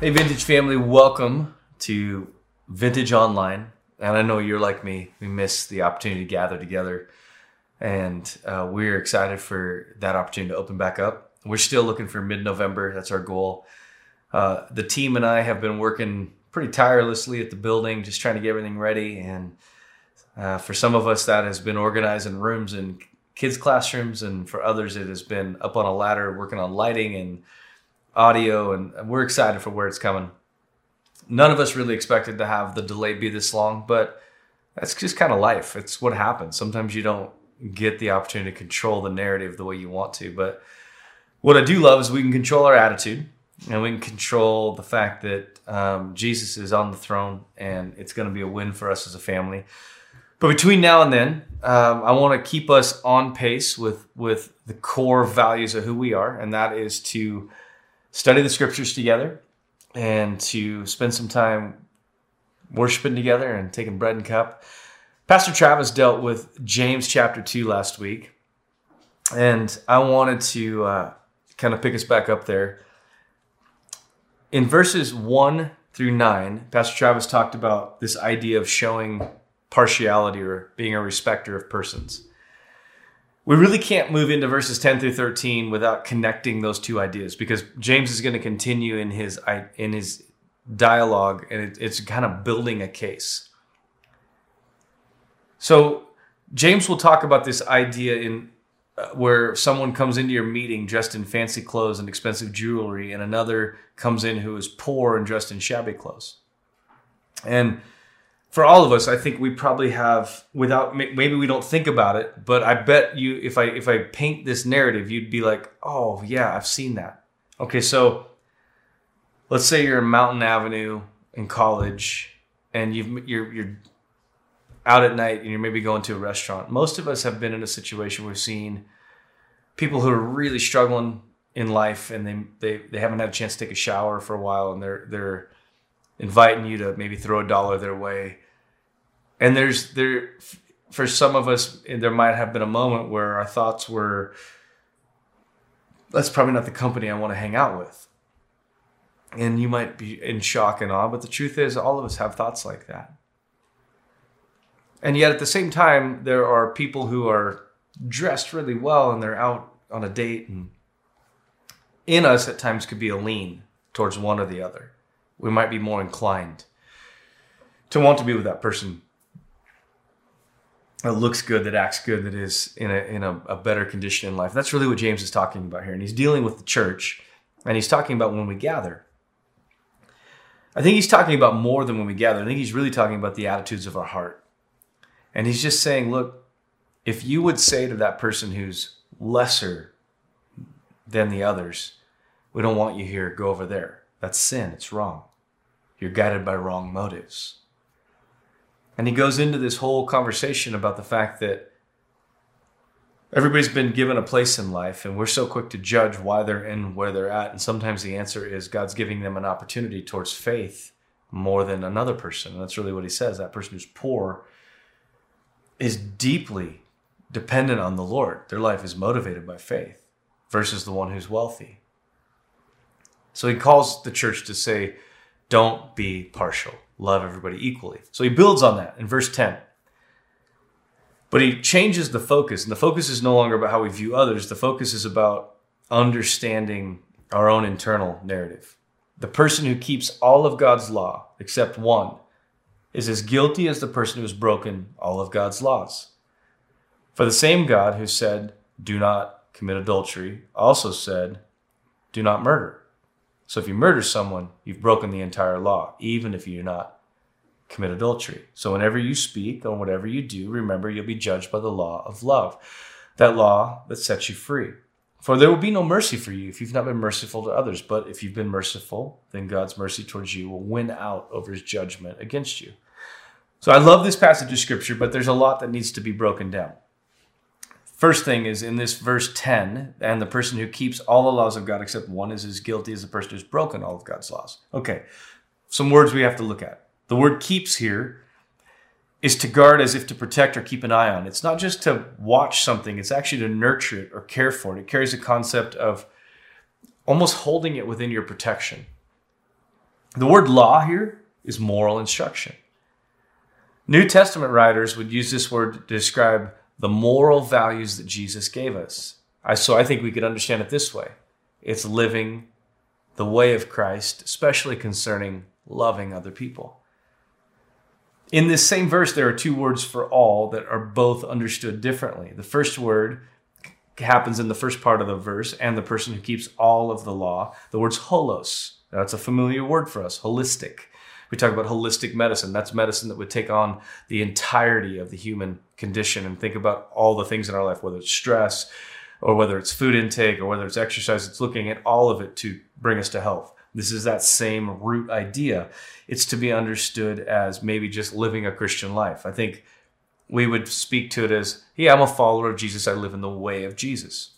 Hey Vintage family, welcome to Vintage Online. And I know you're like me, we miss the opportunity to gather together. And we're excited for that opportunity to open back up. We're still looking for mid-November, that's our goal. The team and I have been working pretty tirelessly at the building, just trying to get everything ready. And for some of us, that has been organizing rooms and kids' classrooms. And for others, it has been up on a ladder, working on lighting and audio, and we're excited for where it's coming. None of us really expected to have the delay be this long, but that's just kind of life. It's what happens. Sometimes you don't get the opportunity to control the narrative the way you want to, but what I do love is we can control our attitude, and we can control the fact that Jesus is on the throne, and it's going to be a win for us as a family. But between now and then, I want to keep us on pace with the core values of who we are, and that is to study the scriptures together and to spend some time worshiping together and taking bread and cup. Pastor Travis dealt with James chapter 2 last week, and I wanted to kind of pick us back up there. In verses 1 through 9, Pastor Travis talked about this idea of showing partiality or being a respecter of persons. We really can't move into verses 10 through 13 without connecting those two ideas, because James is going to continue in his dialogue, and it's kind of building a case. So James will talk about this idea in where someone comes into your meeting dressed in fancy clothes and expensive jewelry, and another comes in who is poor and dressed in shabby clothes. And for all of us, I think we probably have, without, maybe we don't think about it, but I bet you, if I paint this narrative, you'd be like, oh yeah, I've seen that. Okay, so let's say you're in Mountain Avenue in college, and you're out at night, and you're maybe going to a restaurant. Most of us have been in a situation where we've seen people who are really struggling in life, and they haven't had a chance to take a shower for a while, and they're inviting you to maybe throw $1 their way. And for some of us, there might have been a moment where our thoughts were, that's probably not the company I want to hang out with. And you might be in shock and awe, but the truth is, all of us have thoughts like that. And yet at the same time, there are people who are dressed really well, and they're out on a date, and in us at times could be a lean towards one or the other. We might be more inclined to want to be with that person that looks good, that acts good, that is in a better condition in life. That's really what James is talking about here. And he's dealing with the church, and he's talking about when we gather. I think he's talking about more than when we gather. I think he's really talking about the attitudes of our heart. And he's just saying, look, if you would say to that person who's lesser than the others, we don't want you here, go over there. That's sin. It's wrong. You're guided by wrong motives. And he goes into this whole conversation about the fact that everybody's been given a place in life, and we're so quick to judge why they're in where they're at. And sometimes the answer is God's giving them an opportunity towards faith more than another person. And that's really what he says. That person who's poor is deeply dependent on the Lord. Their life is motivated by faith versus the one who's wealthy. So he calls the church to say, don't be partial. Love everybody equally. So he builds on that in verse 10. But he changes the focus. And the focus is no longer about how we view others. The focus is about understanding our own internal narrative. The person who keeps all of God's law, except one, is as guilty as the person who has broken all of God's laws. For the same God who said, do not commit adultery, also said, do not murder. So if you murder someone, you've broken the entire law, even if you do not commit adultery. So whenever you speak or whatever you do, remember you'll be judged by the law of love, that law that sets you free. For there will be no mercy for you if you've not been merciful to others. But if you've been merciful, then God's mercy towards you will win out over his judgment against you. So I love this passage of scripture, but there's a lot that needs to be broken down. First thing is in this verse 10, and the person who keeps all the laws of God except one is as guilty as the person who's broken all of God's laws. Okay, some words we have to look at. The word keeps here is to guard as if to protect or keep an eye on. It's not just to watch something, it's actually to nurture it or care for it. It carries a concept of almost holding it within your protection. The word law here is moral instruction. New Testament writers would use this word to describe the moral values that Jesus gave us. So I think we could understand it this way. It's living the way of Christ, especially concerning loving other people. In this same verse, there are two words for all that are both understood differently. The first word happens in the first part of the verse, and the person who keeps all of the law. The word's holos. That's a familiar word for us, holistic. We talk about holistic medicine. That's medicine that would take on the entirety of the human condition and think about all the things in our life, whether it's stress or whether it's food intake or whether it's exercise. It's looking at all of it to bring us to health. This is that same root idea. It's to be understood as maybe just living a Christian life. I think we would speak to it as, yeah, I'm a follower of Jesus. I live in the way of Jesus.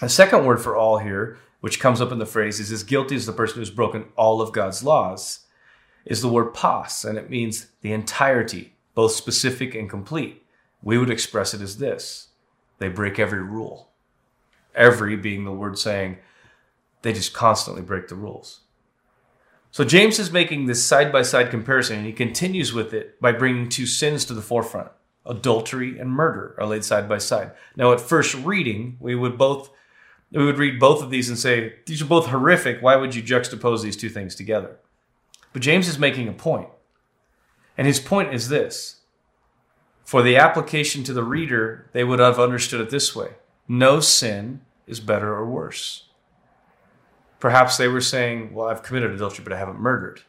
A second word for all here, which comes up in the phrase, is as guilty as the person who's broken all of God's laws, is the word pas, and it means the entirety, both specific and complete. We would express it as this: they break every rule. Every being the word saying, they just constantly break the rules. So James is making this side-by-side comparison, and he continues with it by bringing two sins to the forefront. Adultery and murder are laid side by side. Now, at first reading, we would read both of these and say, these are both horrific. Why would you juxtapose these two things together? But James is making a point. And his point is this. For the application to the reader, they would have understood it this way. No sin is better or worse. Perhaps they were saying, well, I've committed adultery, but I haven't murdered.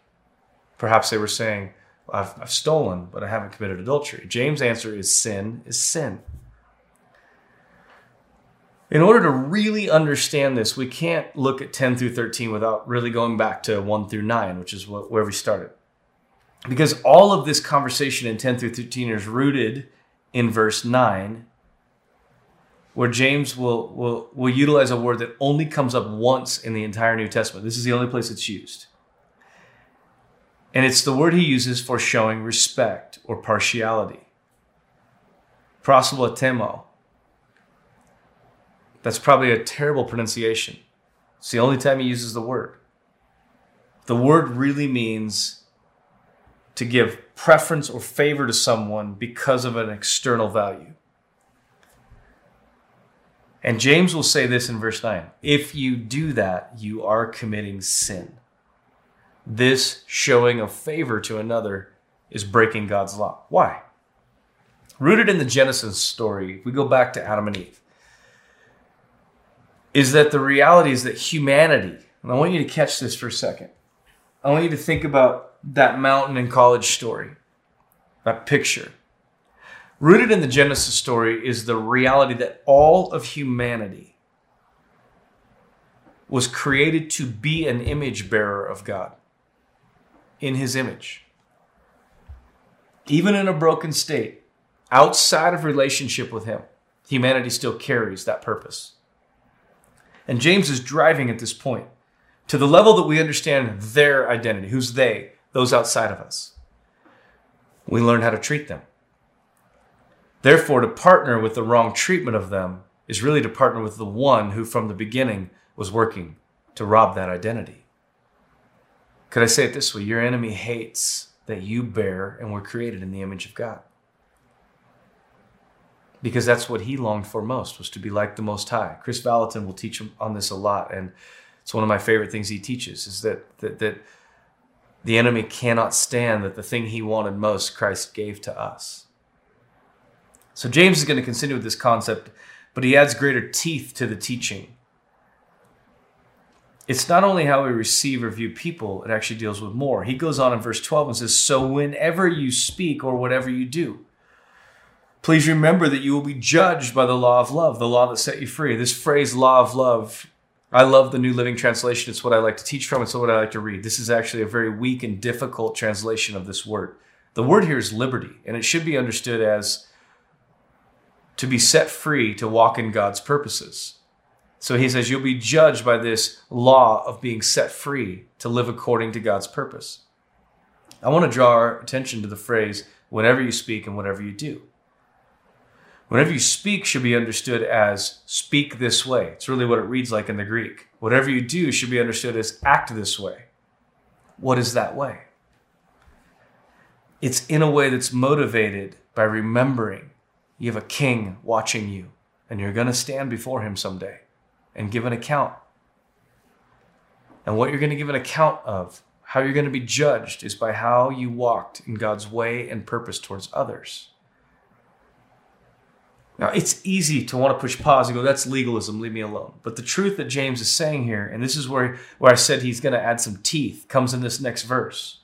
Perhaps they were saying, well, I've stolen, but I haven't committed adultery. James' answer is sin is sin. In order to really understand this, we can't look at 10 through 13 without really going back to 1 through 9, which is where we started. Because all of this conversation in 10 through 13 is rooted in verse 9, where James will utilize a word that only comes up once in the entire New Testament. This is the only place it's used. And it's the word he uses for showing respect or partiality. Prasibatemo. That's probably a terrible pronunciation. It's the only time he uses the word. The word really means to give preference or favor to someone because of an external value. And James will say this in verse 9. If you do that, you are committing sin. This showing of favor to another is breaking God's law. Why? Rooted in the Genesis story, we go back to Adam and Eve, is that the reality is that humanity, and I want you to catch this for a second. I want you to think about that mountain and college story, that picture. Rooted in the Genesis story is the reality that all of humanity was created to be an image bearer of God, in his image. Even in a broken state, outside of relationship with him, humanity still carries that purpose. And James is driving at this point to the level that we understand their identity. Who's they? Those outside of us. We learn how to treat them. Therefore, to partner with the wrong treatment of them is really to partner with the one who from the beginning was working to rob that identity. Could I say it this way? Your enemy hates that you bear and were created in the image of God. Because that's what he longed for most, was to be like the Most High. Chris Vallotton will teach on this a lot, and it's one of my favorite things he teaches, is that the enemy cannot stand that the thing he wanted most, Christ gave to us. So James is going to continue with this concept, but he adds greater teeth to the teaching. It's not only how we receive or view people, it actually deals with more. He goes on in verse 12 and says, so whenever you speak or whatever you do, please remember that you will be judged by the law of love, the law that set you free. This phrase, law of love, I love the New Living Translation. It's what I like to teach from. It's what I like to read. This is actually a very weak and difficult translation of this word. The word here is liberty, and it should be understood as to be set free to walk in God's purposes. So he says, you'll be judged by this law of being set free to live according to God's purpose. I want to draw our attention to the phrase, whenever you speak and whatever you do. Whatever you speak should be understood as speak this way. It's really what it reads like in the Greek. Whatever you do should be understood as act this way. What is that way? It's in a way that's motivated by remembering you have a king watching you, and you're going to stand before him someday and give an account. And what you're going to give an account of, how you're going to be judged, is by how you walked in God's way and purpose towards others. Now, it's easy to want to push pause and go, that's legalism, leave me alone. But the truth that James is saying here, and this is where I said he's going to add some teeth, comes in this next verse.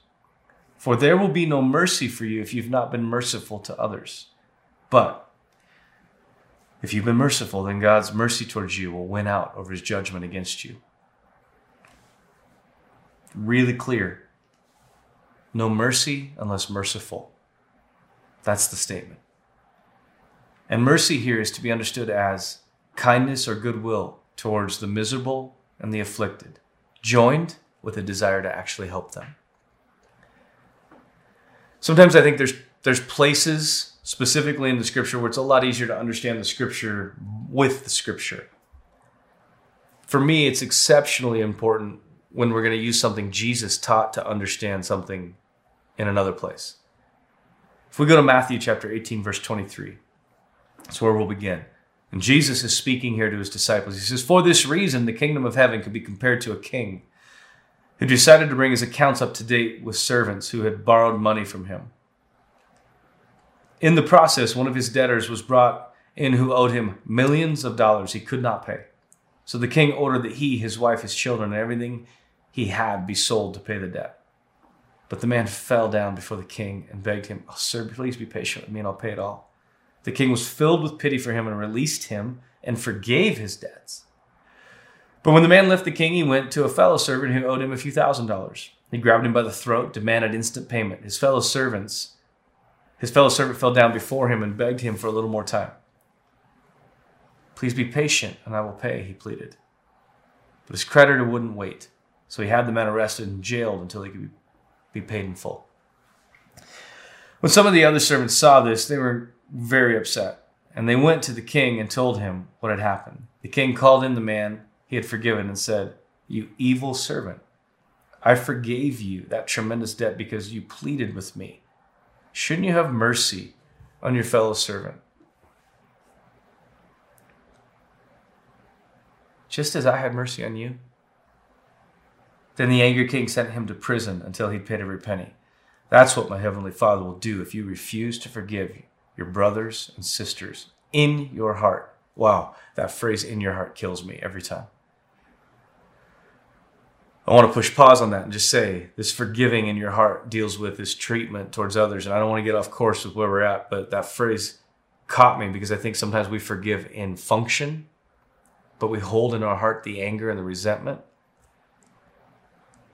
For there will be no mercy for you if you've not been merciful to others. But if you've been merciful, then God's mercy towards you will win out over his judgment against you. Really clear. No mercy unless merciful. That's the statement. And mercy here is to be understood as kindness or goodwill towards the miserable and the afflicted, joined with a desire to actually help them. Sometimes I think there's places, specifically in the scripture, where it's a lot easier to understand the scripture with the scripture. For me, it's exceptionally important when we're going to use something Jesus taught to understand something in another place. If we go to Matthew chapter 18, verse 23, that's where we'll begin. And Jesus is speaking here to his disciples. He says, for this reason, the kingdom of heaven could be compared to a king who decided to bring his accounts up to date with servants who had borrowed money from him. In the process, one of his debtors was brought in who owed him millions of dollars he could not pay. So the king ordered that he, his wife, his children, and everything he had be sold to pay the debt. But the man fell down before the king and begged him, oh, sir, please be patient with me and I'll pay it all. The king was filled with pity for him and released him and forgave his debts. But when the man left the king, he went to a fellow servant who owed him a few $1,000s. He grabbed him by the throat, demanded instant payment. His fellow servant fell down before him and begged him for a little more time. Please be patient and I will pay, he pleaded. But his creditor wouldn't wait. So he had the man arrested and jailed until he could be paid in full. When some of the other servants saw this, they were very upset, and they went to the king and told him what had happened. The king called in the man he had forgiven and said, you evil servant, I forgave you that tremendous debt because you pleaded with me. Shouldn't you have mercy on your fellow servant, just as I had mercy on you? Then the angry king sent him to prison until he'd paid every penny. That's what my heavenly Father will do if you refuse to forgive your brothers and sisters in your heart. Wow, that phrase in your heart kills me every time. I want to push pause on that and just say this forgiving in your heart deals with this treatment towards others. And I don't want to get off course with where we're at, but that phrase caught me because I think sometimes we forgive in function, but we hold in our heart the anger and the resentment.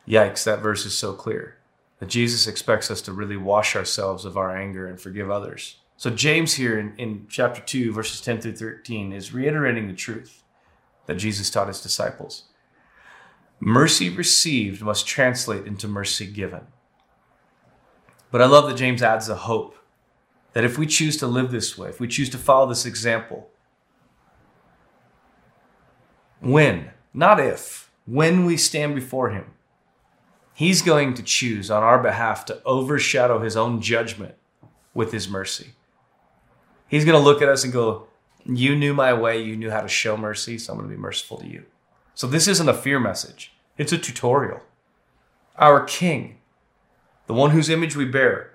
Yikes, that verse is so clear that Jesus expects us to really wash ourselves of our anger and forgive others. So James here in chapter 2, verses 10 through 13, is reiterating the truth that Jesus taught his disciples. Mercy received must translate into mercy given. But I love that James adds a hope that if we choose to live this way, if we choose to follow this example, when, not if, when we stand before him, he's going to choose on our behalf to overshadow his own judgment with his mercy. He's going to look at us and go, you knew my way, you knew how to show mercy, so I'm going to be merciful to you. So this isn't a fear message. It's a tutorial. Our King, the one whose image we bear,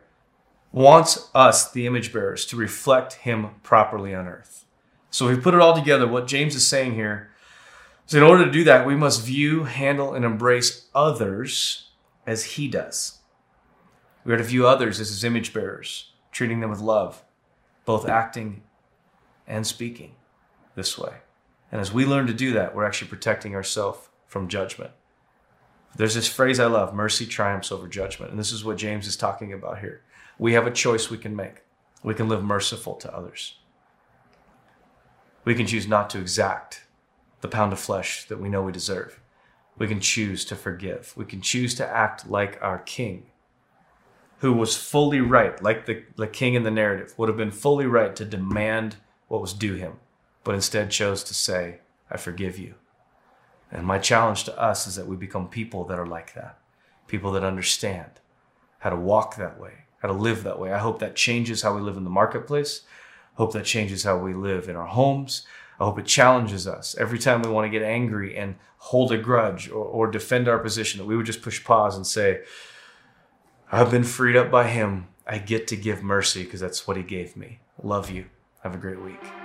wants us, the image bearers, to reflect him properly on earth. So if we put it all together, what James is saying here is in order to do that, we must view, handle, and embrace others as he does. We are to view others as his image bearers, treating them with love, both acting and speaking this way. And as we learn to do that, we're actually protecting ourselves from judgment. There's this phrase I love, mercy triumphs over judgment. And this is what James is talking about here. We have a choice we can make. We can live merciful to others. We can choose not to exact the pound of flesh that we know we deserve. We can choose to forgive. We can choose to act like our King, who was fully right, like the king in the narrative, would have been fully right to demand what was due him, but instead chose to say, I forgive you. And my challenge to us is that we become people that are like that, people that understand how to walk that way, how to live that way. I hope that changes how we live in the marketplace. I hope that changes how we live in our homes. I hope it challenges us. Every time we want to get angry and hold a grudge or defend our position, that we would just push pause and say, I've been freed up by him. I get to give mercy because that's what he gave me. Love you. Have a great week.